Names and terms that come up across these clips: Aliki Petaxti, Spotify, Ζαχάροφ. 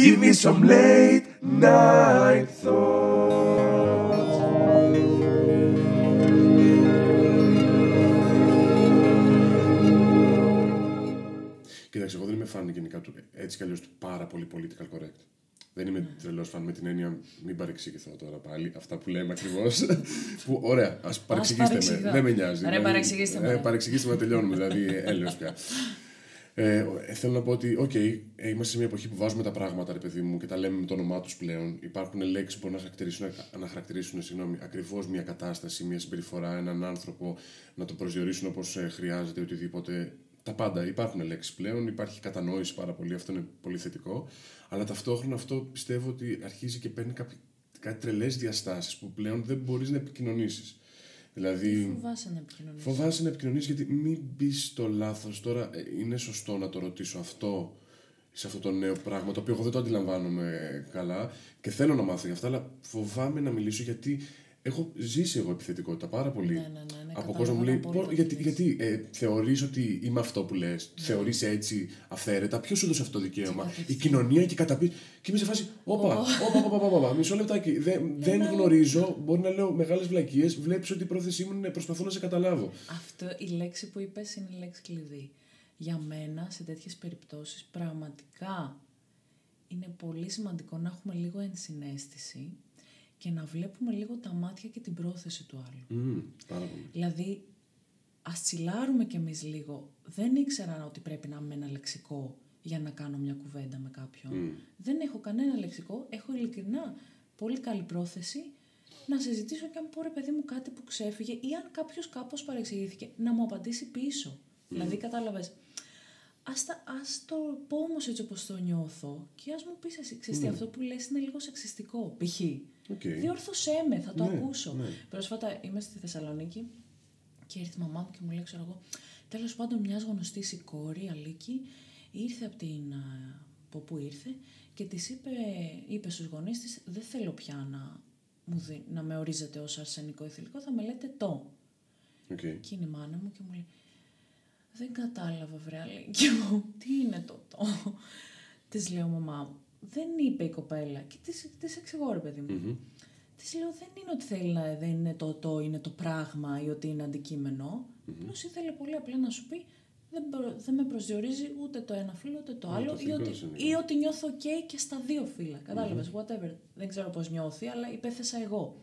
Give me some late night thoughts. Κοιτάξτε, εγώ δεν είμαι φαν γενικά του έτσι κι αλλιώς του πάρα πολύ political correct. Δεν είμαι τρελός φαν με την έννοια, μην παρεξηγηθώ τώρα πάλι αυτά που λέμε ακριβώς. Που ωραία, ας παρεξηγήστε με, δεν με νοιάζει. Ρε, παρεξηγήστε με. Παρεξηγήστε με, τελειώνουμε, δηλαδή έλεος πια. Θέλω να πω ότι, okay, είμαστε σε μια εποχή που βάζουμε τα πράγματα, ρε παιδί μου, και τα λέμε με το όνομά τους πλέον. Υπάρχουν λέξεις που μπορούν να χαρακτηρίσουν ακριβώς μια κατάσταση, μια συμπεριφορά, έναν άνθρωπο, να τον προσδιορίσουν όπως χρειάζεται, οτιδήποτε. Τα πάντα. Υπάρχουν λέξεις πλέον, υπάρχει κατανόηση πάρα πολύ, αυτό είναι πολύ θετικό. Αλλά ταυτόχρονα αυτό πιστεύω ότι αρχίζει και παίρνει κάτι τρελές διαστάσεις που πλέον δεν μπορείς να επικοινωνήσεις. Δηλαδή, φοβάσαι να επικοινωνήσεις γιατί μην μπεις στο λάθος. Τώρα είναι σωστό να το ρωτήσω αυτό σε αυτό το νέο πράγμα, το οποίο εγώ δεν το αντιλαμβάνομαι καλά και θέλω να μάθω για αυτά, αλλά φοβάμαι να μιλήσω γιατί έχω ζήσει εγώ επιθετικότητα πάρα πολύ. Ναι, από κόσμο μου λέει, γιατί θεωρείς ότι είμαι αυτό που λες, θεωρείς έτσι αυθαίρετα, ποιος σου δώσε αυτό το δικαίωμα, η κοινωνία και καταπίεση. Και είμαι σε φάση, όπα, μισό λεπτάκι, δεν γνωρίζω, μπορεί να λέω μεγάλες βλακίες, βλέπεις ότι η πρόθεσή μου είναι προσπαθώ να σε καταλάβω. Αυτό, η λέξη που είπες είναι η λέξη κλειδί. Για μένα, σε τέτοιες περιπτώσεις, πραγματικά είναι πολύ σημαντικό να έχουμε λίγο ενσυναίσθηση και να βλέπουμε λίγο τα μάτια και την πρόθεση του άλλου. Πάρα πολύ. Δηλαδή, ας τσιλάρουμε κι εμείς λίγο. Δεν ήξερα ότι πρέπει να είμαι ένα λεξικό για να κάνω μια κουβέντα με κάποιον. Δεν έχω κανένα λεξικό. Έχω ειλικρινά πολύ καλή πρόθεση να συζητήσω και αν πω, ρε παιδί μου, κάτι που ξέφυγε ή αν κάποιος κάπως παρεξηγήθηκε, να μου απαντήσει πίσω. Δηλαδή, κατάλαβες. Ας το πω όμως έτσι όπως το νιώθω και ας μου πεις εσύ, ξέρεις τι, αυτό που λες είναι λίγο σεξιστικό, π.χ. Okay. Διόρθωσέ με, θα το ακούσω. Ναι. Πρόσφατα είμαι στη Θεσσαλονίκη και ήρθε η μαμά μου και μου λέει, ξέρω εγώ, τέλος πάντων μιας γνωστής η κόρη, Αλίκη, ήρθε από πού ήρθε και της είπε στους γονείς της, δεν θέλω πια να με ορίζετε ως αρσενικό ή θηλυκό, θα με λέτε το. Okay. Και είναι η μάνα μου και μου λέει, δεν κατάλαβα βρε Αλίκη μου, τι είναι το. Της λέω, μαμά μου. Δεν είπε η κοπέλα και της εξηγώ, ρε παιδί μου. Της λέω, δεν είναι ότι θέλει να δεν είναι το είναι το πράγμα ή ότι είναι αντικείμενο. Απλώς ήθελε πολύ απλά να σου πει δεν με προσδιορίζει ούτε το ένα φύλλο ούτε το άλλο ή ότι νιώθω okay και στα δύο φύλλα. Κατάλαβες, whatever. Δεν ξέρω πώς νιώθει, αλλά υπέθεσα εγώ.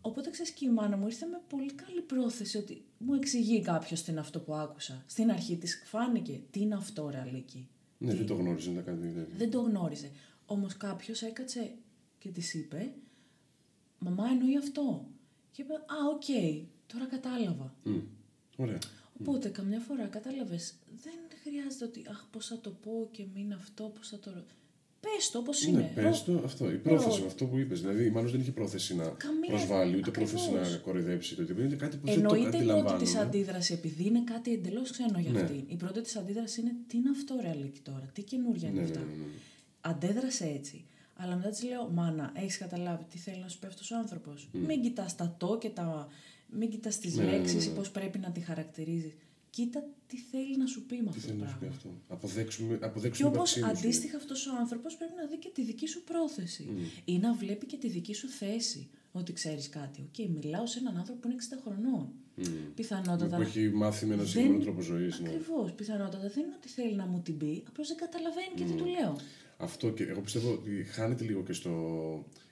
Οπότε ξέρεις και η μάνα μου ήρθε με πολύ καλή πρόθεση ότι μου εξηγεί κάποιος τι είναι αυτό που άκουσα. Στην αρχή της φάνηκε τι είναι αυτό, ρε Αλίκη. Ναι, δεν το γνώριζε να κάνει τέτοια. Δεν το γνώριζε. Όμως κάποιος έκατσε και της είπε, μαμά εννοεί αυτό. Και είπε, οκ, τώρα κατάλαβα. Ωραία. Οπότε καμιά φορά κατάλαβες, δεν χρειάζεται ότι, πώς θα το πω και μην αυτό, πώς θα το. Πες το όπως είναι. Πες το αυτό. Η πρόθεση με αυτό που είπες. Δηλαδή, μάλλον δεν είχε πρόθεση να προσβάλλει, ούτε πρόθεση να κοροϊδέψει. Είναι κάτι που δεν το αντιλαμβάνομαι. Εννοείται η πρώτη της αντίδραση, επειδή είναι κάτι εντελώς ξένο για αυτήν. Η πρώτη της αντίδραση είναι τι είναι αυτό, ρε Αλίκη τώρα, τι καινούργια είναι αυτά. Αντέδρασε έτσι. Αλλά μετά της λέω, μάνα, έχεις καταλάβει τι θέλει να σου πει αυτός ο άνθρωπος. Μην κοιτάς τα το και τα. Μην κοιτάς τις λέξεις ή πώς πρέπει να τη χαρακτηρίζεις. Κοίτα τι θέλει να σου πει με αυτό το πράγμα. Αποδέξουμε και όπως αντίστοιχα αυτός ο άνθρωπος πρέπει να δει και τη δική σου πρόθεση ή να βλέπει και τη δική σου θέση ότι ξέρεις κάτι. Okay, μιλάω σε έναν άνθρωπο που είναι 60 χρονών. Πιθανότατα. Που έχει μάθει με έναν συγκεκριμένο τρόπο ζωής. Ακριβώς. Πιθανότατα δεν είναι ότι θέλει να μου την πει, απλώς δεν καταλαβαίνει και τι του λέω. Αυτό και εγώ πιστεύω ότι χάνεται λίγο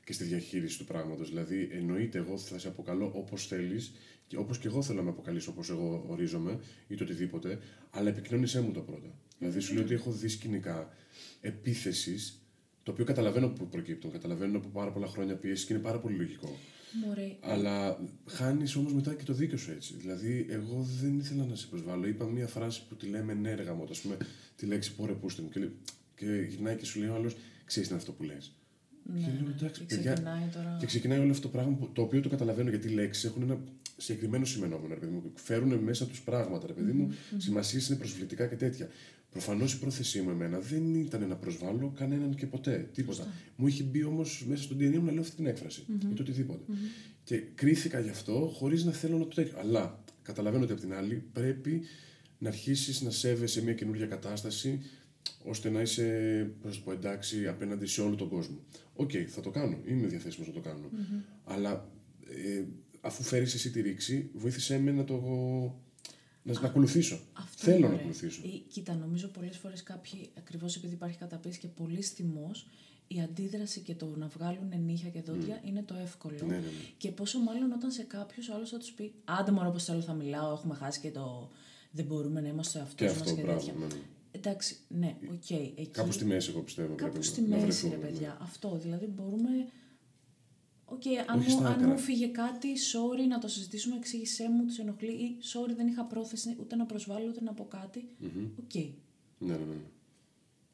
και στη διαχείριση του πράγματος. Δηλαδή, εννοείται, εγώ θα σε αποκαλώ όπως θέλεις, και όπως και εγώ θέλω να με αποκαλήσω όπως εγώ ορίζομαι ή το οτιδήποτε, αλλά επικοινώνησέ μου το πρώτα. Δηλαδή, σου λέω ότι έχω δει σκηνικά επίθεσης, το οποίο καταλαβαίνω που προκύπτουν, καταλαβαίνω από πάρα πολλά χρόνια πιέσεις και είναι πάρα πολύ λογικό. Μωρή. Αλλά χάνεις όμως μετά και το δίκιο σου έτσι. Δηλαδή, εγώ δεν ήθελα να σε προσβάλλω. Είπα μια φράση που τη λέμε ενέργα μου, α πούμε, τη λέξη πόρε πούστε μου. Και γυρνάει και σου λέει ο άλλος, ξέρεις τι είναι αυτό που λες. Ναι, και λέω, εντάξει, και ξεκινάει όλο αυτό το πράγμα το οποίο το καταλαβαίνω γιατί οι λέξεις έχουν ένα συγκεκριμένο σημενόμενο, ρε παιδί μου. Φέρουν μέσα τους πράγματα, ρε παιδί μου, σημασίες είναι προσβλητικά και τέτοια. Προφανώς η πρόθεσή μου εμένα δεν ήταν να προσβάλλω κανέναν και ποτέ, τίποτα. Μου είχε μπει όμως μέσα στον DNA μου να λέω αυτή την έκφραση ή το οτιδήποτε. Και κρίθηκα γι' αυτό χωρίς να θέλω να το τέτοιο. Αλλά καταλαβαίνω ότι απ' την άλλη πρέπει να αρχίσεις να σέβεσαι μια καινούργια κατάσταση. ώστε να είσαι εντάξει απέναντι σε όλο τον κόσμο. Οκ, θα το κάνω, είμαι διαθέσιμος να το κάνω. Mm-hmm. Αλλά αφού φέρεις εσύ τη ρήξη, βοήθησέ με να το... να ακολουθήσω. Θέλω να ακολουθήσω. Κοίτα, νομίζω πολλές φορές κάποιοι, ακριβώς επειδή υπάρχει καταπίεση και πολύς θυμός, η αντίδραση και το να βγάλουν νύχια και δόντια είναι το εύκολο. Ναι, ναι, ναι. Και πόσο μάλλον όταν σε κάποιους άλλους θα τους πει «Άντε μωρό, όπως θέλω θα μιλάω, έχουμε χάσει και το δεν μπορούμε να είμαστε αυτούς μας» και τέτοια. Ναι. Εντάξει, ναι, οκ. Okay, κάπου στη μέση, εγώ πιστεύω. Κάπου στη μέση, ρε παιδιά. Ναι. Αυτό, δηλαδή μπορούμε... Okay, αν μου φύγε κάτι, sorry, να το συζητήσουμε, εξήγησέ μου, τους ενοχλεί, ή sorry, δεν είχα πρόθεση ούτε να προσβάλλω ούτε να πω κάτι. Οκ. Okay. Ναι, ναι, ναι.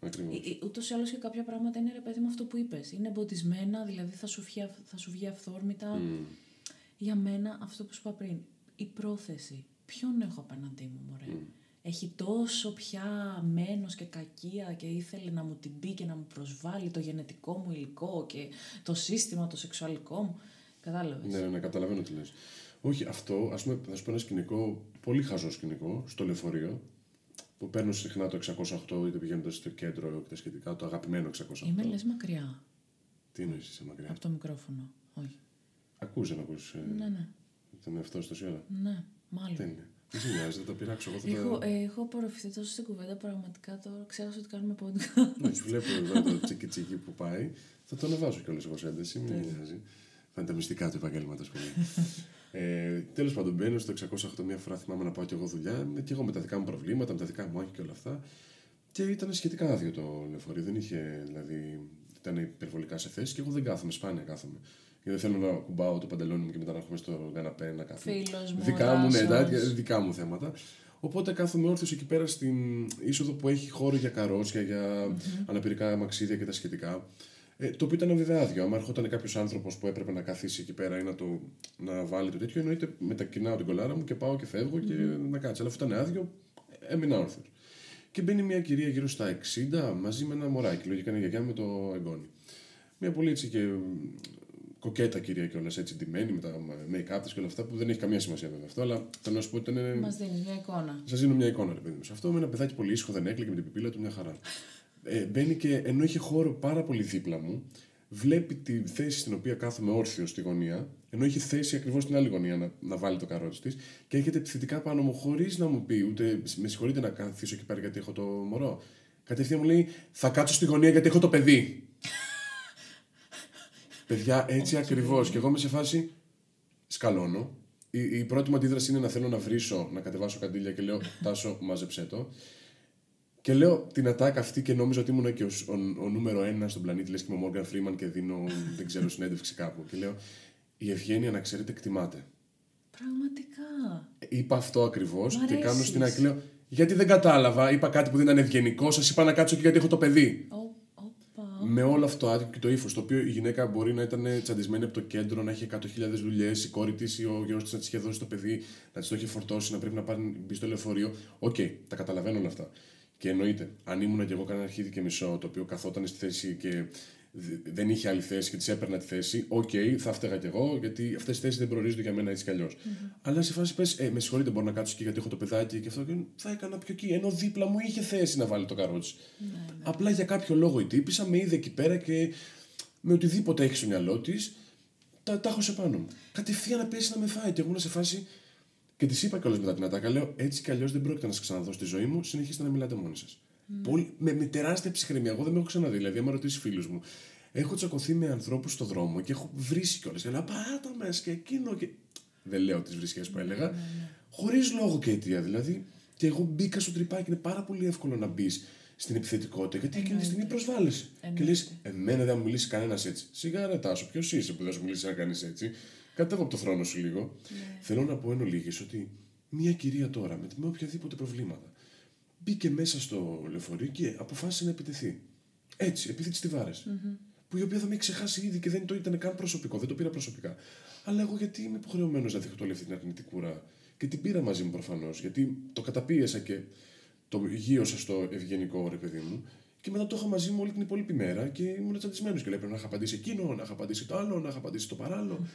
Ακριβώς. Ούτως ή άλλως και κάποια πράγματα είναι, ρε παιδί μου, αυτό που είπες. Είναι εμποτισμένα, δηλαδή θα σου βγει αυθόρμητα. Για μένα, αυτό που σου είπα πριν, η πρόθεση. Ποιον έχω απέναντί μου, μωρέ. Έχει τόσο πια μένος και κακία και ήθελε να μου την πει και να μου προσβάλλει το γενετικό μου υλικό και το σύστημα, το σεξουαλικό μου. Κατάλαβες. Ναι, ναι, καταλαβαίνω τι λες. Όχι, αυτό, ας πούμε, θα σου πω ένα σκηνικό, πολύ χαζό σκηνικό, στο λεωφορείο, που παίρνω συχνά το 608, είτε πηγαίνοντας στο κέντρο και τα σχετικά, το αγαπημένο 608. Είμαι, λες, μακριά. Τι εννοείς, είσαι μακριά? Από το μικρόφωνο, όχι. Ακούς, δεν ακούς? Ναι, ναι. Ήταν αυτό τόση ώρα. Ναι, μάλλον. Δεν σημειάζει, θα τα πειράξω. Έχω απορροφηθεί τόσο στην κουβέντα, πραγματικά τώρα ξέρω ότι κάνουμε podcast. Ναι, βλέπω εδώ το τσίκι τσίκι που πάει. Θα το ανεβάσω κιόλας εγώ σε ένταση, μην νοιάζει. Θα είναι τα μυστικά του επαγγέλματος. Τέλος πάντων, μπαίνω στο 608 μία φορά, θυμάμαι να πάω κι εγώ δουλειά. Και εγώ με τα δικά μου προβλήματα, με τα δικά μου άκη και όλα αυτά. Και ήταν σχετικά άδειο το λεωφορείο. Δεν είχε, δηλαδή, ήταν υπερβολικά σε θέση και εγώ δεν κάθομαι, σπάνια κάθομαι. Γιατί δεν θέλω να κουμπάω το παντελόνι μου και μετά να έρχομαι στο καναπέ να κάθομαι. Δικά μου θέματα. Οπότε κάθομαι όρθιος εκεί πέρα στην είσοδο που έχει χώρο για καρότσια, για αναπηρικά μαξίδια και τα σχετικά. Το οποίο ήταν βέβαια άδειο. Αν έρχονταν κάποιος άνθρωπος που έπρεπε να καθίσει εκεί πέρα ή να βάλει το τέτοιο, εννοείται μετακινάω την κολάρα μου και πάω και φεύγω και να κάτσει. Αλλά αυτό ήταν άδειο, έμεινα όρθιος. Και μπαίνει μια κυρία γύρω στα 60 μαζί με ένα μωράκι. Λογικά είναι η γιαγιά με το εγγόνι. Μια πολύ έτσι και. Κοκέτα κυρία κιόλας, έτσι ντυμένη με τα make-up της και όλα αυτά, που δεν έχει καμία σημασία βέβαια αυτό, αλλά θέλω να σου πω ότι ήταν. Μας δίνεις μια εικόνα. Σας δίνω μια εικόνα, ρε παιδί μου. Σε αυτό, με ένα παιδάκι πολύ ήσυχο, δεν έκλαιγε με την πιπίλα του, μια χαρά. Μπαίνει και ενώ είχε χώρο πάρα πολύ δίπλα μου, βλέπει τη θέση στην οποία κάθομαι όρθιο στη γωνία, ενώ είχε θέση ακριβώς στην άλλη γωνία να βάλει το καρότσι της, και έρχεται επιθετικά πάνω μου χωρίς να μου πει ούτε με συγχωρείτε να καθίσω εκεί πέρα γιατί έχω το μωρό. Κατευθείαν μου λέει θα κάτσω στη γωνία γιατί έχω το παιδί. Παιδιά, έτσι ακριβώς. Και εγώ είμαι σε φάση σκαλώνω. Η πρώτη μου αντίδραση είναι να θέλω να βρίσω, να κατεβάσω καντήλια και λέω Τάσο, μάζεψέ το. Και λέω την ατάκα αυτή και νόμιζα ότι ήμουν και ο νούμερο ένα στον πλανήτη. Λες και είμαι ο Morgan Freeman και δίνω, δεν ξέρω, συνέντευξη κάπου. Και λέω η ευγένεια να ξέρετε εκτιμάται. Πραγματικά. Είπα αυτό ακριβώς και κάνω στην άκρη. Λέω γιατί δεν κατάλαβα, είπα κάτι που δεν ήταν ευγενικό, σας είπα να κάτσω και γιατί έχω το παιδί. Με όλο αυτό άτομο και το ύφος, το οποίο η γυναίκα μπορεί να ήταν τσαντισμένη από το κέντρο, να έχει 100.000 δουλειές, η κόρη της ή ο γιος της να της είχε δώσει το παιδί, να της το είχε φορτώσει, να πρέπει να μπει στο λεωφορείο. Οκ, τα καταλαβαίνω όλα αυτά. Και εννοείται, αν ήμουν και εγώ κανένα αρχίδι και μισό, το οποίο καθόταν στη θέση και δεν είχε άλλη θέση και της έπαιρνα τη θέση, οκ, θα φταίγα κι εγώ, γιατί αυτές οι θέσεις δεν προορίζονται για μένα έτσι κι αλλιώς. Αλλά σε φάση πες, με συγχωρείτε, μπορώ να κάτσω εκεί γιατί έχω το παιδάκι και αυτό, και θα έκανα πιο εκεί. Ενώ δίπλα μου είχε θέση να βάλει το καρότσι. Ναι. Απλά για κάποιο λόγο η τύπησα, με είδε εκεί πέρα και με οτιδήποτε έχει στο μυαλό της, τα έχω σε πάνω μου. Κατευθείαν να πέσει να με φάει και εγώ να σε φάση. Και της είπα κιόλας μετά την ατάκα, λέω έτσι κι αλλιώς δεν πρόκειται να σας ξαναδώ στη ζωή μου, συνεχίστε να μιλάτε μόνοι σας. Με τεράστια ψυχραιμία. Εγώ δεν με έχω ξαναδεί. Δηλαδή, άμα ρωτήσει φίλους μου, έχω τσακωθεί με ανθρώπους στο δρόμο και έχω βρίσει κιόλας. Αλλά πάτα μέσα και εκείνο. Και... Δεν λέω τις βρισιές που έλεγα. Χωρίς λόγο και αιτία. Δηλαδή, και εγώ μπήκα στο τρυπάκι. Είναι πάρα πολύ εύκολο να μπεις στην επιθετικότητα γιατί εκείνη τη στιγμή προσβάλλεσαι. Και λες, εμένα δεν θα μου μιλήσει κανένας έτσι. Σιγά ρε Τάσο, ποιος είσαι που δεν σου μιλήσει να κάνεις έτσι. Κατέβω από το θρόνο σου λίγο. Θέλω να πω εν ολίγης ότι μια κυρία τώρα με οποιαδήποτε προβλήματα. Μπήκε μέσα στο λεωφορείο και αποφάσισε να επιτεθεί. Έτσι, επειδή της τη βάρεσε. Που η οποία θα με έχει ξεχάσει ήδη και δεν το ήταν καν προσωπικό, δεν το πήρα προσωπικά. Αλλά εγώ γιατί είμαι υποχρεωμένος να δεχτώ όλη αυτή την αρνητικούρα. Και την πήρα μαζί μου προφανώς. Γιατί το καταπίεσα και το γύωσα στο ευγενικό ρε παιδί μου. Και μετά το είχα μαζί μου όλη την υπόλοιπη μέρα και ήμουν τσαντισμένος. Και λέει: Πρέπει να είχα απαντήσει εκείνο, να είχα απαντήσει το άλλο, να είχα απαντήσει το παράλληλο.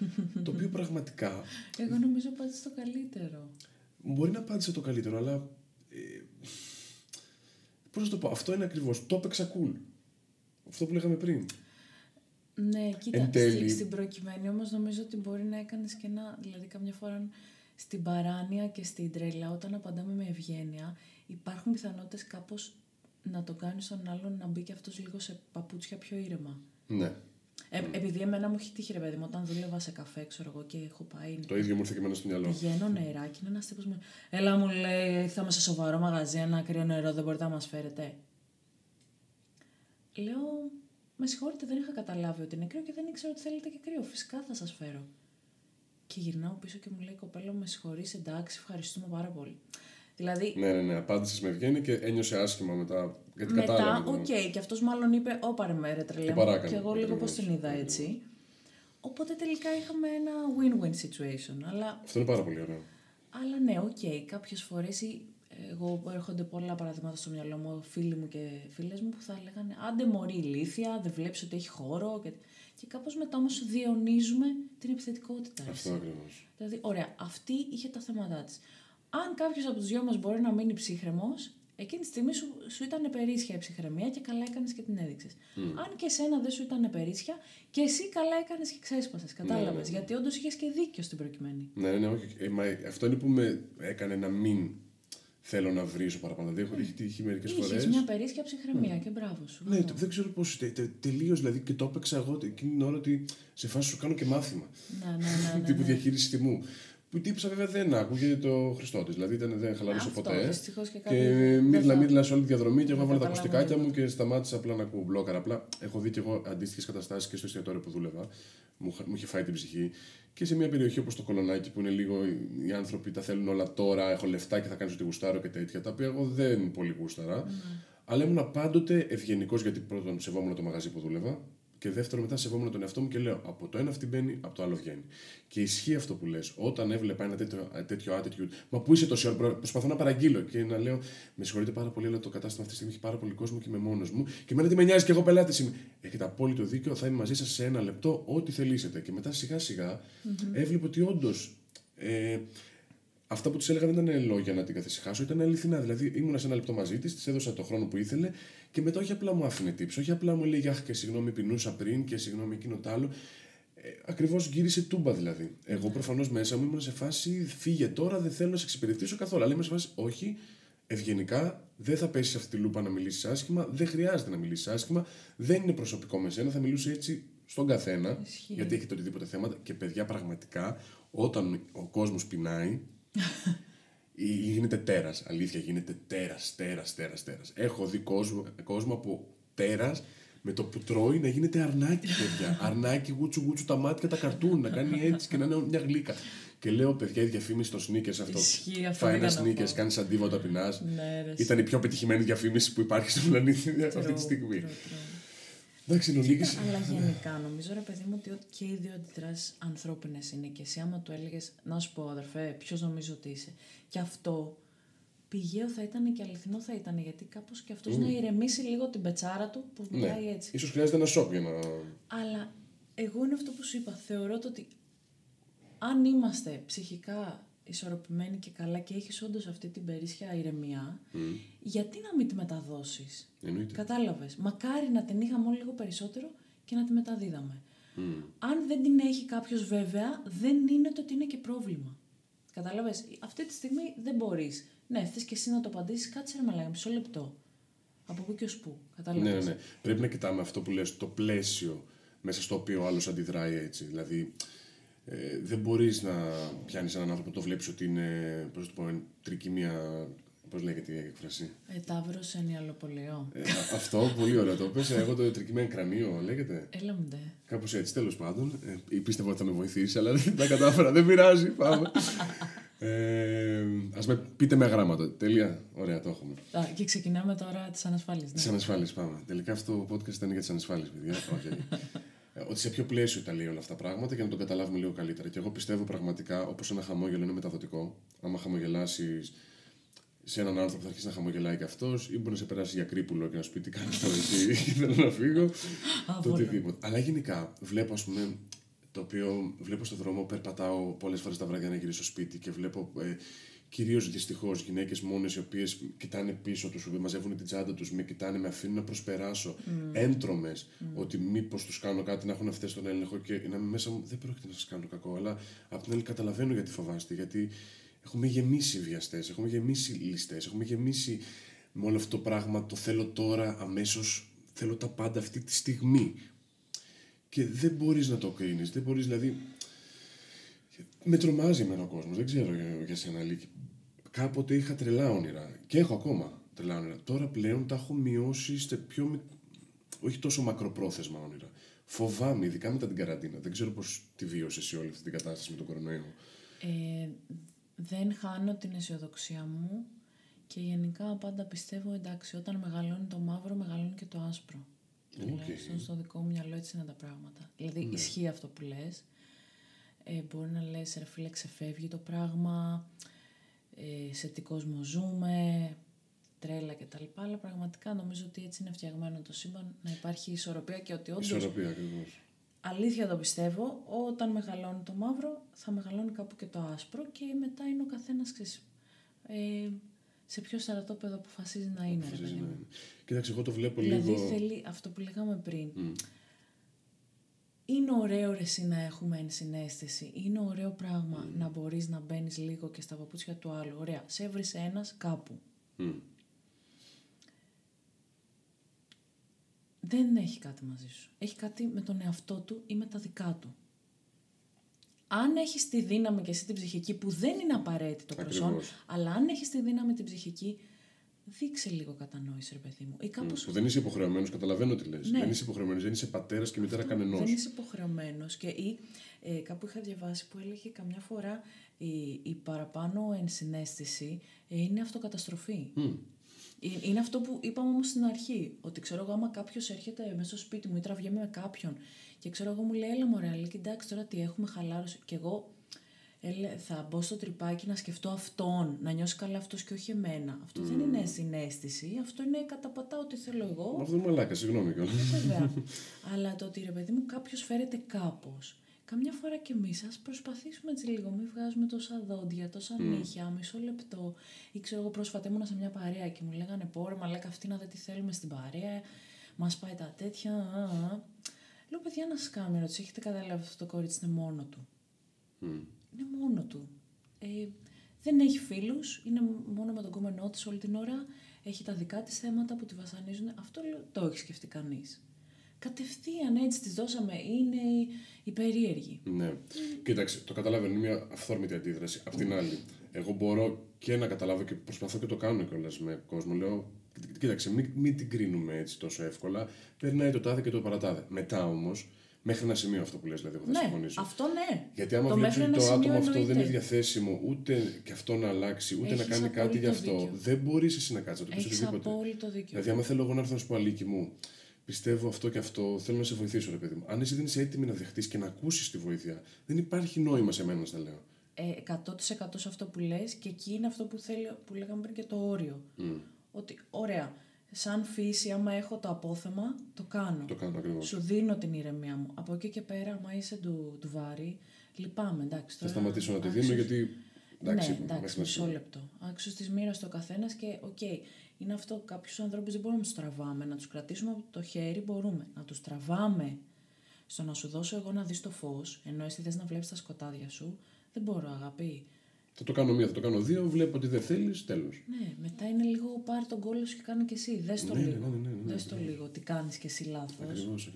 Το οποίο πραγματικά. Εγώ νομίζω απάντησα το καλύτερο. Μπορεί να απάντησα το καλύτερο, αλλά. Πώς να το πω, αυτό είναι ακριβώς. Το έπαιξα cool. Αυτό που λέγαμε πριν. Ναι, κοίτα, στην προκειμένη όμως νομίζω ότι μπορεί να έκανες και ένα. Δηλαδή, καμιά φορά στην παράνοια και στην τρέλα, όταν απαντάμε με ευγένεια, υπάρχουν πιθανότητες κάπως να το κάνεις τον άλλον να μπει και αυτός λίγο σε παπούτσια πιο ήρεμα. Ναι. Επειδή εμένα μου έχει τύχει, ρε παιδί μου, όταν δούλευα σε καφέ, ξέρω εγώ, και έχω πάει. Το ίδιο μου ήρθε και εμένα στο μυαλό. Πηγαίνω νερά και είναι ένας τύπος μου. Έλα, μου λέει, ήρθαμε σε σοβαρό μαγαζί, ένα κρύο νερό, δεν μπορείτε να μας φέρετε. Λέω, με συγχωρείτε, δεν είχα καταλάβει ότι είναι κρύο και δεν ήξερα ότι θέλετε και κρύο. Φυσικά θα σας φέρω. Και γυρνάω πίσω και μου λέει, κοπέλα, με συγχωρείς, εντάξει, ευχαριστούμε πάρα πολύ. Δηλαδή, ναι, απάντησες με ευγένεια και ένιωσε άσχημα μετά. Γιατί μετά, οκ, και αυτός μάλλον είπε, όπαρε με ρε τρελέ μου, και εγώ λίγο πώς την είδα έτσι. Οπότε τελικά είχαμε ένα win-win situation. Αλλά... αυτό είναι πάρα πολύ ωραίο. Αλλά ναι, οκ, κάποιες φορές εγώ έρχονται πολλά παραδείγματα στο μυαλό μου, φίλοι μου και φίλες μου που θα λέγανε άντε μωρή ηλίθια, δεν βλέπεις ότι έχει χώρο. Και κάπως μετά όμως διαιωνίζουμε την επιθετικότητα. Αυτό ακριβώς. Δηλαδή, ωραία, αυτή είχε τα θέματα της. Αν κάποιος από τους δυο μας μπορεί να μείνει ψύχρεμος, εκείνη τη στιγμή σου ήταν περίσσια η ψυχραιμία και καλά έκανες και την έδειξες. Αν και εσένα δεν σου ήταν περίσσια, και εσύ καλά έκανες και ξέσπασες. Κατάλαβες. Ναι. Γιατί όντως είχες και δίκιο στην προκειμένη. Ναι. Αυτό είναι που με έκανε να μην θέλω να βρίσω παραπάνω. Δηλαδή, έχει τύχει μερικές φορές. Είχες μια περίσσια ψυχραιμία και μπράβο σου. Ναι, δεν ξέρω πώς. Τελείως δηλαδή, και το έπαιξα εγώ εκείνη την ώρα ότι σε φάση σου κάνω και μάθημα. Ναι. Τύπου διαχείριση θυμού. Που η τύψα βέβαια δεν άκουγε το Χριστό της. Δηλαδή δεν χαλαρούσε ποτέ. Και μύρλα σε όλη τη διαδρομή. Και εγώ έβαλα τα ακουστικάκια μου και σταμάτησα απλά να ακούω μπλόκαρα. Απλά έχω δει και εγώ αντίστοιχες καταστάσεις και στο εστιατόριο που δούλευα. Μου είχε φάει την ψυχή. Και σε μια περιοχή όπως το Κολονάκι που είναι λίγο οι άνθρωποι τα θέλουν όλα τώρα. Έχω λεφτά και θα κάνεις ότι γουστάρω και τέτοια. Τα οποία εγώ δεν πολύ γούσταρα. Αλλά ήμουν πάντοτε ευγενικός γιατί πρώτον σεβόμουν το μαγαζί που δούλευα. Και δεύτερο, μετά σεβόμουν τον εαυτό μου και λέω: από το ένα αυτή μπαίνει, από το άλλο βγαίνει. Και ισχύει αυτό που λες. Όταν έβλεπα ένα τέτοιο attitude, μα πού είσαι τόση ώρα, προσπαθώ να παραγγείλω και να λέω: με συγχωρείτε πάρα πολύ, αλλά το κατάστημα αυτή τη στιγμή έχει πάρα πολύ κόσμο και είμαι μόνος μου. Και εμένα τι με νοιάζει, και εγώ πελάτης είμαι. Έχετε απόλυτο δίκιο, θα είμαι μαζί σας σε ένα λεπτό, ό,τι θελήσετε. Και μετά σιγά-σιγά έβλεπα ότι όντως. Αυτά που της έλεγα δεν ήταν λόγια να την καθησυχάσω, ήταν αληθινά. Δηλαδή ήμουνα σε ένα λεπτό μαζί της, της έδωσα το χρόνο που ήθελε και μετά όχι απλά μου άφηνε τύψη, όχι απλά μου έλεγε αχ και συγγνώμη πεινούσα πριν και συγγνώμη εκείνο τ' άλλο. Ακριβώς γύρισε τούμπα δηλαδή. Εγώ προφανώς μέσα μου ήμουν σε φάση φύγε τώρα, δεν θέλω να σε εξυπηρετήσω καθόλου. Αλλά είμαι σε φάση όχι, ευγενικά, δεν θα πέσει αυτή τη λούπα να μιλήσει άσχημα, δεν χρειάζεται να μιλήσει άσχημα, δεν είναι προσωπικό με σένα, θα μιλούσε έτσι στον καθένα, Ισχύει. Γιατί έχετε οτιδήποτε θέματα και παιδιά πραγματικά όταν ο κόσμος πεινάει. Γίνεται τέρας, αλήθεια γίνεται τέρας. Έχω δει κόσμο από τέρας με το που τρώει να γίνεται αρνάκι παιδιά. Αρνάκι γουτσου τα μάτια τα καρτούν, να κάνει έτσι και να είναι μια γλύκα. Και λέω παιδιά η διαφήμιση των sneakers αυτό. Ισχύει, αυτό φάει ένα sneakers, κάνεις αντίβα όταν πεινάς. Ναι, ήταν η πιο πετυχημένη διαφήμιση που υπάρχει στον πλανήτη αυτή τη στιγμή. Εντάξει, νολίγηση. Αλλά γενικά νομίζω ρε παιδί μου ότι και οι δύο αντιδράσεις ανθρώπινες είναι και εσύ άμα του έλεγες να σου πω αδερφέ ποιος νομίζω ότι είσαι και αυτό πηγαίο θα ήταν και αληθινό θα ήταν γιατί κάπως και αυτός να ηρεμήσει λίγο την πετσάρα του που μιλάει έτσι. Ίσως χρειάζεται ένα σοκ για να... Αλλά εγώ είναι αυτό που σου είπα, θεωρώ ότι αν είμαστε ψυχικά ισορροπημένοι και καλά και έχεις όντως αυτή την περίσσια ηρεμία, γιατί να μην τη μεταδώσεις? Εννοείται. Κατάλαβες. Μακάρι να την είχαμε όλοι λίγο περισσότερο και να τη μεταδίδαμε. Αν δεν την έχει κάποιος βέβαια, δεν είναι το ότι είναι και πρόβλημα. Κατάλαβες. Αυτή τη στιγμή δεν μπορείς. Ναι, θες και εσύ να το απαντήσεις, κάτσε ρε μαλάκα, μισό λεπτό. Από πού και ως πού. Κατάλαβες. Ναι. Πρέπει να κοιτάμε αυτό που λες, το πλαίσιο μέσα στο οποίο ο άλλος αντιδράει έτσι. Δηλαδή. Δεν μπορείς να πιάνεις έναν άνθρωπο που το βλέπεις ότι είναι τρικυμία. Πώς λέγεται η έκφραση? Ταύρος εν ιαλοπολαιό. Αυτό, πολύ ωραίο το πες. Εγώ το τρικυμία κρανίο λέγεται. Έλαμντε. Κάπως έτσι, τέλος πάντων. Πίστευα ότι θα με βοηθήσει, αλλά δεν τα κατάφερα. Δεν πειράζει, πάμε. Ας με πείτε με γράμματα. Τέλεια. Ωραία, το έχουμε. Και ξεκινάμε τώρα τις ανασφάλειες. Ναι. Τις ανασφάλειες, πάμε. Τελικά αυτό το podcast ήταν για τις ανασφάλειες, παιδιά. Okay. Ότι σε ποιο πλαίσιο τα λέει όλα αυτά τα πράγματα για να το καταλάβουμε λίγο καλύτερα. Και εγώ πιστεύω πραγματικά, όπως ένα χαμόγελο είναι μεταδοτικό, άμα χαμογελάσεις σε έναν άνθρωπο θα αρχίσει να χαμογελάει κι αυτός, ή μπορεί να σε περάσει για κρύπουλο και να σου πει τι κάνεις τώρα εσύ, θέλω να φύγω. Το οτιδήποτε. Αλλά γενικά βλέπω, ας πούμε, το οποίο βλέπω στον δρόμο, περπατάω πολλές φορές τα βράδια να γυρίσω στο σπίτι και βλέπω κυρίως δυστυχώς γυναίκες μόνες οι οποίες κοιτάνε πίσω τους, μαζεύουν την τσάντα τους, με κοιτάνε, με αφήνουν να προσπεράσω, έντρομες, ότι μήπως τους κάνω κάτι, να έχουν αυτές τον έλεγχο και να είμαι μέσα μου, δεν πρόκειται να σας κάνω κακό, αλλά απ' την άλλη καταλαβαίνω γιατί φοβάστε, γιατί έχουμε γεμίσει βιαστές, έχουμε γεμίσει λίστες, έχουμε γεμίσει με όλο αυτό το πράγμα, το θέλω τώρα, αμέσως, θέλω τα πάντα αυτή τη στιγμή. Και δεν μπορείς να το κρίνεις, δεν μπορείς, δηλαδή. Με τρομάζει εμένα ο κόσμος, δεν ξέρω για σένα, Αλίκη. Κάποτε είχα τρελά όνειρα και έχω ακόμα τρελά όνειρα. Τώρα πλέον τα έχω μειώσει σε πιο, όχι τόσο μακροπρόθεσμα όνειρα. Φοβάμαι, ειδικά μετά την καραντίνα. Δεν ξέρω πώς τη βίωσες εσύ όλη αυτή την κατάσταση με τον κορονοϊό. Δεν χάνω την αισιοδοξία μου και γενικά πάντα πιστεύω, εντάξει, όταν μεγαλώνει το μαύρο, μεγαλώνει και το άσπρο. Τουλάχιστον στο δικό μου μυαλό έτσι είναι τα πράγματα. Δηλαδή ισχύει αυτό που λες. Μπορεί να λες, ρε φίλε, ξεφεύγει το πράγμα, σε τι κόσμο ζούμε, τρέλα κτλ. Αλλά πραγματικά νομίζω ότι έτσι είναι φτιαγμένο το σύμπαν, να υπάρχει ισορροπία και ότι όντως. Ισορροπία, ακριβώς. Αλήθεια το πιστεύω, όταν μεγαλώνει το μαύρο, θα μεγαλώνει κάπου και το άσπρο και μετά είναι ο καθένας, ξέρεις, σε ποιο στρατόπεδο αποφασίζει να είναι. Κοίταξε, εγώ το βλέπω δηλαδή, λίγο. Δηλαδή θέλει αυτό που λέγαμε πριν. Είναι ωραίο ρε εσύ να έχουμε ενσυναίσθηση. Είναι ωραίο πράγμα να μπορείς να μπαίνεις λίγο και στα παπούτσια του άλλου. Ωραία, σε έβρισε ένας κάπου. Δεν έχει κάτι μαζί σου. Έχει κάτι με τον εαυτό του ή με τα δικά του. Αν έχεις τη δύναμη και εσύ την ψυχική, που δεν είναι απαραίτητο προσόν, αλλά αν έχεις τη δύναμη την ψυχική, δείξε λίγο κατανόηση, ρε παιδί μου. Ή κάπως. Δεν είσαι υποχρεωμένος, καταλαβαίνω τι λες. Ναι. Δεν είσαι υποχρεωμένος, δεν είσαι πατέρας και μητέρα κανενός. Δεν είσαι υποχρεωμένος. Και ή, κάπου είχα διαβάσει που έλεγε καμιά φορά η παραπάνω ενσυναίσθηση είναι αυτοκαταστροφή. Είναι αυτό που είπαμε όμως στην αρχή. Ότι ξέρω εγώ, άμα κάποιος έρχεται μέσα στο σπίτι μου ή τραβιέμαι με κάποιον και ξέρω εγώ, μου λέει, έλα μωρέ, αλλά κοιτάξτε τώρα τι έχουμε, χαλάρωση. Και εγώ θα μπω στο τρυπάκι να σκεφτώ αυτόν, να νιώσει καλά αυτός και όχι εμένα. Αυτό δεν είναι συναίσθηση, αυτό είναι καταπατά ό,τι θέλω εγώ. Μα αυτό είναι μαλάκα, συγγνώμη κιόλας. Βέβαια. Αλλά το ότι, ρε παιδί μου, κάποιος φέρεται κάπως. Καμιά φορά κι εμείς ας προσπαθήσουμε έτσι λίγο, μην βγάζουμε τόσα δόντια, τόσα νύχια, μισό λεπτό. Ή ξέρω εγώ, πρόσφατα ήμουνα σε μια παρέα και μου λέγανε, πόρε μαλάκα, αυτή να δε τι θέλουμε στην παρέα, μας πάει τα τέτοια. Λέω, παιδιά, να σας κάνω ερώτηση, έχετε καταλάβει αυτό το κορίτσι είναι μόνο του? Είναι μόνο του. Δεν έχει φίλους, είναι μόνο με τον κόμενό της όλη την ώρα, έχει τα δικά της θέματα που τη βασανίζουν. Αυτό το έχει σκεφτεί κανείς? Κατευθείαν έτσι της δώσαμε, είναι η περίεργη. Ναι. Κοίταξε, το καταλαβαίνω, είναι μια αυθόρμητη αντίδραση. Απ' την άλλη, εγώ μπορώ και να καταλάβω και προσπαθώ και το κάνω κιόλας με κόσμο. Λέω, κοίταξε, μην την κρίνουμε έτσι τόσο εύκολα. Περνάει το τάδε και το παρατάδε. Μετά όμως. Μέχρι ένα σημείο αυτό που λες, δηλαδή, εγώ θα συμφωνήσω. Αυτό ναι. Γιατί άμα βλέπεις ότι το άτομο αυτό δεν είναι διαθέσιμο ούτε και αυτό να αλλάξει, ούτε να κάνει κάτι γι' αυτό, δεν μπορείς εσύ να κάτσεις να το πεις οτιδήποτε. Έχεις απόλυτο δίκιο. Δηλαδή, άμα θέλω εγώ να έρθω να σου πω, Αλίκη μου, πιστεύω αυτό και αυτό, θέλω να σε βοηθήσω, ρε παιδί μου. Αν εσύ δεν είσαι έτοιμη να δεχτείς και να ακούσεις τη βοήθεια, δεν υπάρχει νόημα σε μένα να τα λέω. 100% σε αυτό που λες και εκεί είναι αυτό που, που λέγαμε πριν και το όριο. Ότι, ωραία. Σαν φύση, άμα έχω το απόθεμα, το κάνω. Το κάνω ακριβώς. Σου δίνω την ηρεμία μου. Από εκεί και πέρα, άμα είσαι του βάρη, λυπάμαι. Εντάξει, τώρα, θα σταματήσω να τη δίνω, γιατί. Εντάξει, μισό λεπτό. Άξιος της μοίρας το καθένας και είναι αυτό. Κάποιους ανθρώπους δεν μπορούμε να τους τραβάμε. Να τους κρατήσουμε από το χέρι μπορούμε. Να τους τραβάμε στο να σου δώσω εγώ να δεις το φως, ενώ εσύ θες να βλέπεις τα σκοτάδια σου. Δεν μπορώ, αγάπη. Θα το κάνω μία, θα το κάνω δύο, βλέπω ότι δεν θέλεις, τέλος. Ναι, μετά είναι λίγο πάρε τον κόλλο σου και κάνε κι εσύ. Δες το λίγο. Δες το λίγο, τι κάνεις κι εσύ λάθος. Ακριβώς.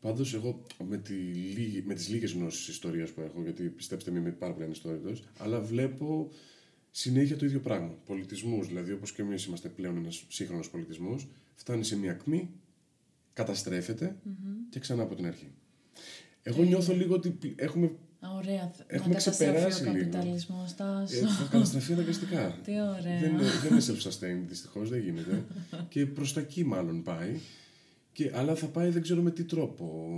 Πάντως, εγώ με τις λίγες γνώσεις ιστορίας που έχω, γιατί πιστέψτε με, είμαι πάρα πολύ ανιστόρητος, αλλά βλέπω συνέχεια το ίδιο πράγμα. Πολιτισμούς, δηλαδή, όπως και εμείς είμαστε πλέον ένας σύγχρονος πολιτισμός, φτάνει σε μία ακμή, καταστρέφεται και ξανά από την αρχή. Εγώ νιώθω λίγο ότι έχουμε. Ωραία, έχουμε ξεπεράσει λίγο. Ο καπιταλισμός, τάσο. Θα καταστραφεί αναγκαστικά. Τι ωραία. Δεν είναι self-sustained, δυστυχώς, δεν γίνεται. Και προς τα εκεί μάλλον πάει. Αλλά θα πάει δεν ξέρω με τι τρόπο,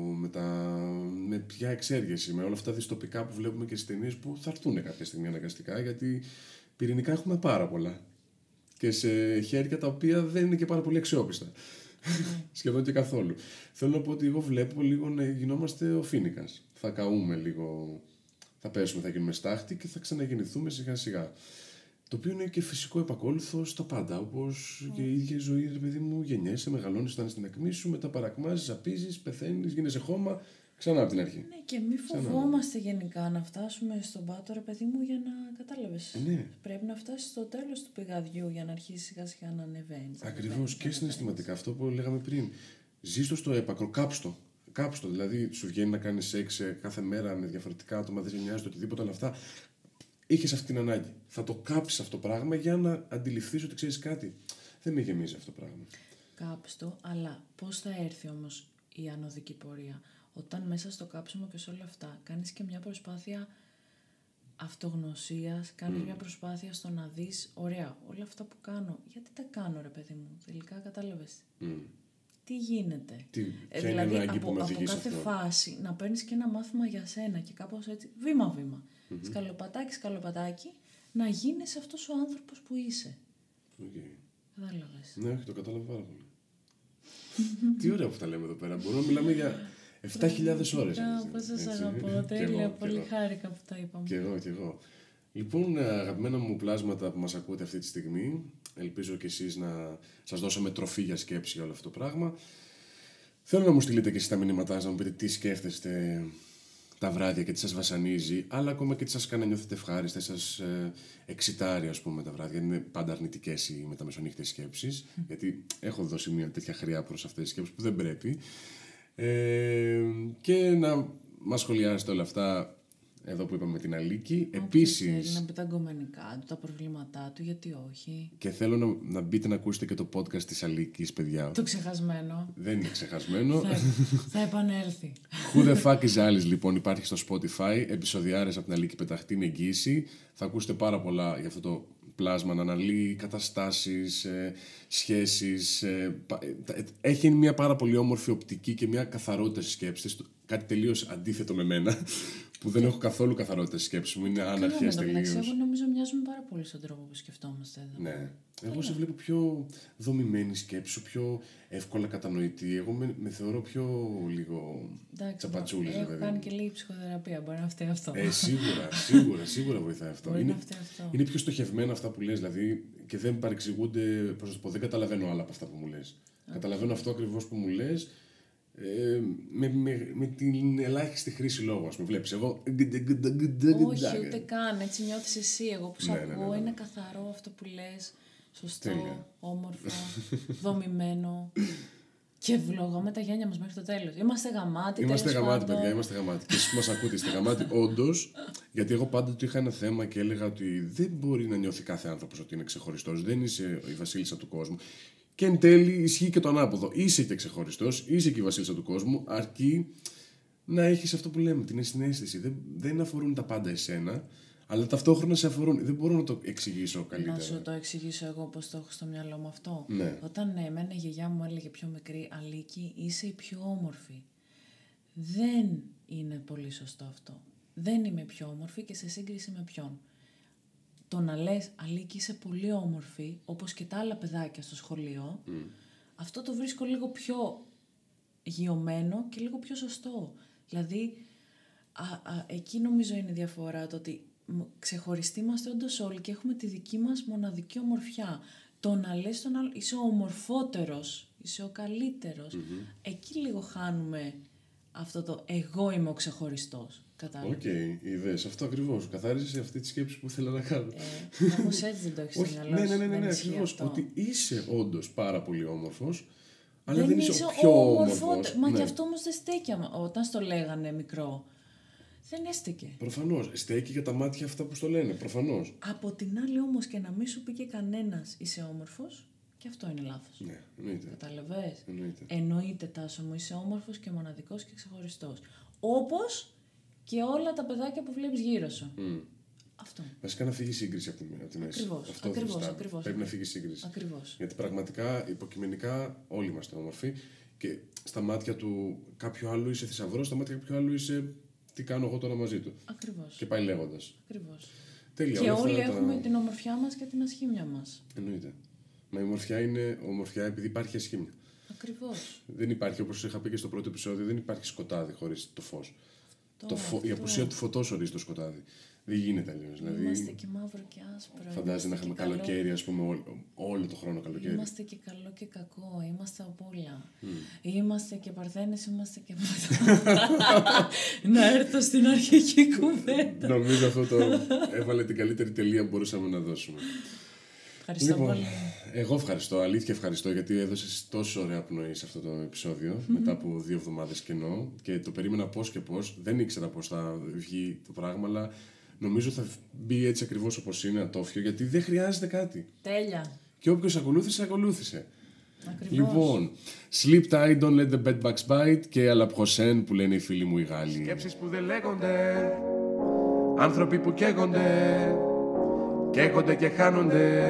με ποια εξέργεση, με όλα αυτά δυστοπικά που βλέπουμε και στις ταινίες που θα έρθουν κάποια στιγμή αναγκαστικά, γιατί πυρηνικά έχουμε πάρα πολλά. Και σε χέρια τα οποία δεν είναι και πάρα πολύ αξιόπιστα. Σχεδόν και καθόλου. Θέλω να πω ότι εγώ βλέπω λίγο να γινόμαστε ο Φοίνικας. Θα καούμε λίγο θα πέσουμε, θα γίνουμε στάχτη και θα ξαναγεννηθούμε σιγά σιγά. Το οποίο είναι και φυσικό επακόλουθο στα πάντα. Όπως και η ίδια η ζωή, ρε παιδί μου, γεννιέσαι, μεγαλώνεις, φτάνεις στην ακμή σου, μετά παρακμάζεις, απίζεις, πεθαίνεις, γίνεσαι χώμα, ξανά από την αρχή. Ναι, και μη φοβόμαστε γενικά να φτάσουμε στον πάτο, ρε παιδί μου, για να κατάλαβες. Ναι. Πρέπει να φτάσεις στο τέλος του πηγαδιού για να αρχίσεις σιγά σιγά να ανεβαίνεις. Ακριβώς, και συναισθηματικά αυτό που λέγαμε πριν. Ζήστο στο έπακρο, κάψτο. Κάψτο, δηλαδή σου βγαίνει να κάνεις σεξ κάθε μέρα με διαφορετικά άτομα, δεν σε νοιάζει οτιδήποτε, αλλά αυτά. Είχες αυτή την ανάγκη. Θα το κάψεις αυτό το πράγμα για να αντιληφθείς ότι ξέρεις κάτι. Δεν με γεμίζει αυτό το πράγμα. Κάψτο, αλλά πώς θα έρθει όμως η ανωδική πορεία, όταν μέσα στο κάψιμο και σε όλα αυτά κάνεις και μια προσπάθεια αυτογνωσίας, κάνεις μια προσπάθεια στο να δεις, ωραία, όλα αυτά που κάνω, γιατί τα κάνω, ρε παιδί μου, τελικά κατάλαβες. Τι γίνεται. Δηλαδή από κάθε φάση να παίρνεις και ένα μάθημα για σένα και κάπως έτσι βήμα-βήμα. Σκαλοπατάκι, σκαλοπατάκι, να γίνεις αυτός ο άνθρωπος που είσαι. Κατάλαβες. Ναι, το κατάλαβα πάρα πολύ. Τι ωραία που τα λέμε εδώ πέρα. Μπορούμε να μιλάμε για 7.000 ώρες. Πώς σας αγαπώ, τέλεια, πολύ χάρηκα που τα είπαμε. Κι εγώ. Λοιπόν, αγαπημένα μου πλάσματα που μας ακούτε αυτή τη στιγμή, ελπίζω και εσείς να σας δώσαμε τροφή για σκέψη για όλο αυτό το πράγμα. Θέλω να μου στείλετε και εσείς τα μηνύματά σας, να μου πείτε τι σκέφτεστε τα βράδια και τι σας βασανίζει, αλλά ακόμα και τι σας κάνει να νιώθετε ευχάριστα, σας εξητάρει, ας πούμε, τα βράδια. Είναι πάντα αρνητικές οι μεταμεσονύχτες σκέψεις, γιατί έχω δώσει μια τέτοια χρειά προς αυτές τις σκέψεις που δεν πρέπει. Και να μας σχολιάσετε όλα αυτά εδώ που είπαμε με την Αλίκη. Επίσης, θέλει να πει τα γκομενικά του, τα προβλήματά του, γιατί όχι. Και θέλω να μπείτε να ακούσετε και το podcast της Αλίκης, παιδιά. Το ξεχασμένο. Δεν είναι ξεχασμένο. Θα επανέλθει. Who the fuck is Alice, λοιπόν, υπάρχει στο Spotify. Επεισοδιάρες από την Αλίκη Πεταχτή, είναι εγγύηση. Θα ακούσετε πάρα πολλά για αυτό το πλάσμα, να αναλύει καταστάσεις, σχέσεις. Έχει μια πάρα πολύ όμορφη οπτική και μια καθαρότητα στις σκέψεις. Κάτι τελείως αντίθετο με μένα, που δεν έχω καθόλου καθαρότητα στις σκέψεις μου. Είναι αναρχές τελείως. Εγώ νομίζω μοιάζουμε πάρα πολύ στον τρόπο που σκεφτόμαστε εδώ. Ναι. Εγώ σε βλέπω πιο δομημένη σκέψη σου, πιο εύκολα κατανοητή. Εγώ με θεωρώ πιο λίγο τσαπατσούλης. Έχω κάνει και λίγη ψυχοθεραπεία, μπορεί να φταίει αυτό. Σίγουρα βοηθάει αυτό. Είναι πιο στοχευμένα αυτά που λες, δηλαδή, και δεν παρεξηγούνται, πώς να το πω, δεν καταλαβαίνω άλλα από αυτά που μου λες. Καταλαβαίνω αυτό ακριβώς που μου λες. Με την ελάχιστη χρήση λόγου, ας πούμε, βλέπεις εγώ. Όχι, ούτε καν, έτσι νιώθεις εσύ. Εγώ που σ' ακούω, είναι καθαρό αυτό που λες. Σωστό, όμορφο, δομημένο. Και βλογάμε τα γένια μας μέχρι το τέλος. Είμαστε γαμάτοι. Είμαστε γαμάτοι, παιδιά, είμαστε γαμάτοι. Και εσείς που μας ακούτε, είστε γαμάτοι, όντως. Γιατί εγώ πάντα του είχα ένα θέμα και έλεγα ότι δεν μπορεί να νιώθει κάθε άνθρωπος ότι είναι ξεχωριστός. Δεν είσαι η βασίλισσα του κόσμου. Και εν τέλει ισχύει και το ανάποδο. Είσαι και ξεχωριστός, είσαι και η βασίλισσα του κόσμου, αρκεί να έχεις αυτό που λέμε, την συναίσθηση. Δεν αφορούν τα πάντα εσένα, αλλά ταυτόχρονα σε αφορούν. Δεν μπορώ να το εξηγήσω καλύτερα. Να σου το εξηγήσω εγώ πώς το έχω στο μυαλό μου αυτό. Ναι. Όταν εμένα η γιαγιά μου έλεγε πιο μικρή, Αλίκη, είσαι η πιο όμορφη. Δεν είναι πολύ σωστό αυτό. Δεν είμαι πιο όμορφη και σε σύγκριση με ποιον. Το να λες, Αλίκη, είσαι πολύ όμορφη, όπως και τα άλλα παιδάκια στο σχολείο, αυτό το βρίσκω λίγο πιο γιωμένο και λίγο πιο σωστό. Δηλαδή, εκεί νομίζω είναι η διαφορά, το ότι ξεχωριστοί είμαστε όντως όλοι και έχουμε τη δική μας μοναδική ομορφιά. Το να λες τον άλλο, είσαι ο ομορφότερος, είσαι ο καλύτερος, εκεί λίγο χάνουμε αυτό το εγώ είμαι ο ξεχωριστός. Οκ, είδες. Αυτό ακριβώς. Καθάρισε αυτή τη σκέψη που ήθελα να κάνω. Όμως έτσι δεν το έχεις στο μυαλό σου. Ναι, ακριβώς. Ότι είσαι όντως πάρα πολύ όμορφος, αλλά δεν είσαι ο πιο όμορφος. Μα και αυτό όμως δεν στέκει. Όταν στο λέγανε μικρό, δεν έστεκε. Προφανώς. Στέκει για τα μάτια αυτά που στο λένε. Προφανώς. Από την άλλη όμως και να μην σου πει και κανένας είσαι όμορφος, και αυτό είναι λάθος. Ναι, εννοείται. Καταλαβαίνεις. Εννοείται, Τάσο μου, είσαι όμορφος και μοναδικός και ξεχωριστός. Όπως και όλα τα παιδάκια που βλέπεις γύρω σου. Αυτό. Βασικά να φύγει σύγκριση από τη μέση. Ακριβώς. Πρέπει να φύγει σύγκριση. Ακριβώς. Γιατί πραγματικά, υποκειμενικά, όλοι είμαστε όμορφοι. Και στα μάτια του κάποιου άλλου είσαι θησαυρός, στα μάτια κάποιου άλλου είσαι τι κάνω εγώ τώρα μαζί του. Ακριβώς. Και πάει λέγοντας. Ακριβώς. Τέλεια. Και όλοι έχουμε την ομορφιά μας και την ασχήμια μας. Εννοείται. Μα η ομορφιά είναι ομορφιά επειδή υπάρχει ασχήμια. Ακριβώς. Δεν υπάρχει, όπως είχα πει και στο πρώτο επεισόδιο, δεν υπάρχει σκοτάδι χωρίς το φως. Η απουσία του φωτός ορίζει το σκοτάδι. Δεν γίνεται αλλιώς. Δηλαδή, είμαστε και μαύρο και άσπρο. Φαντάζεσαι να είχαμε καλοκαίρι, ας πούμε, όλο το χρόνο καλοκαίρι. Είμαστε και καλό και κακό. Είμαστε από όλα. Είμαστε και παρθένες, είμαστε και να έρθω στην αρχική κουβέντα. Νομίζω αυτό το έβαλε την καλύτερη τελεία που μπορούσαμε να δώσουμε. Ευχαριστώ πολύ. Εγώ ευχαριστώ. Αλήθεια ευχαριστώ, γιατί έδωσες τόσο ωραία πνοή σε αυτό το επεισόδιο μετά από 2 εβδομάδες κενό. Και το περίμενα πώς και πώς. Δεν ήξερα πώς θα βγει το πράγμα, αλλά νομίζω θα μπει έτσι ακριβώς όπως είναι, ατόφιο, γιατί δεν χρειάζεται κάτι. Τέλεια. Και όποιος ακολούθησε, ακολούθησε. Ακριβώς. Λοιπόν, sleep tight, don't let the bed bugs bite και à la prochaine που λένε οι φίλοι μου οι Γάλλοι. Σκέψεις που δεν λέγονται, άνθρωποι που καίγονται, καίγονται και χάνονται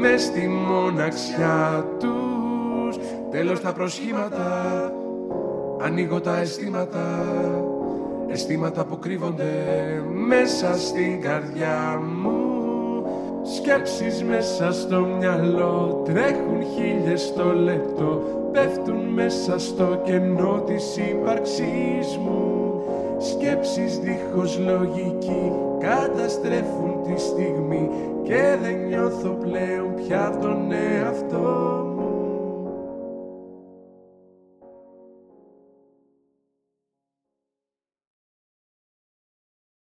μες στη μοναξιά τους. Τέλος τα προσχήματα, ανοίγω τα αισθήματα, αισθήματα που κρύβονται μέσα στην καρδιά μου. Σκέψεις μέσα στο μυαλό, τρέχουν 1000 το λεπτό, πέφτουν μέσα στο κενό της ύπαρξής μου. Σκέψεις δίχως λογική, καταστρέφουν τη στιγμή και δεν νιώθω πλέον πια τον εαυτό μου.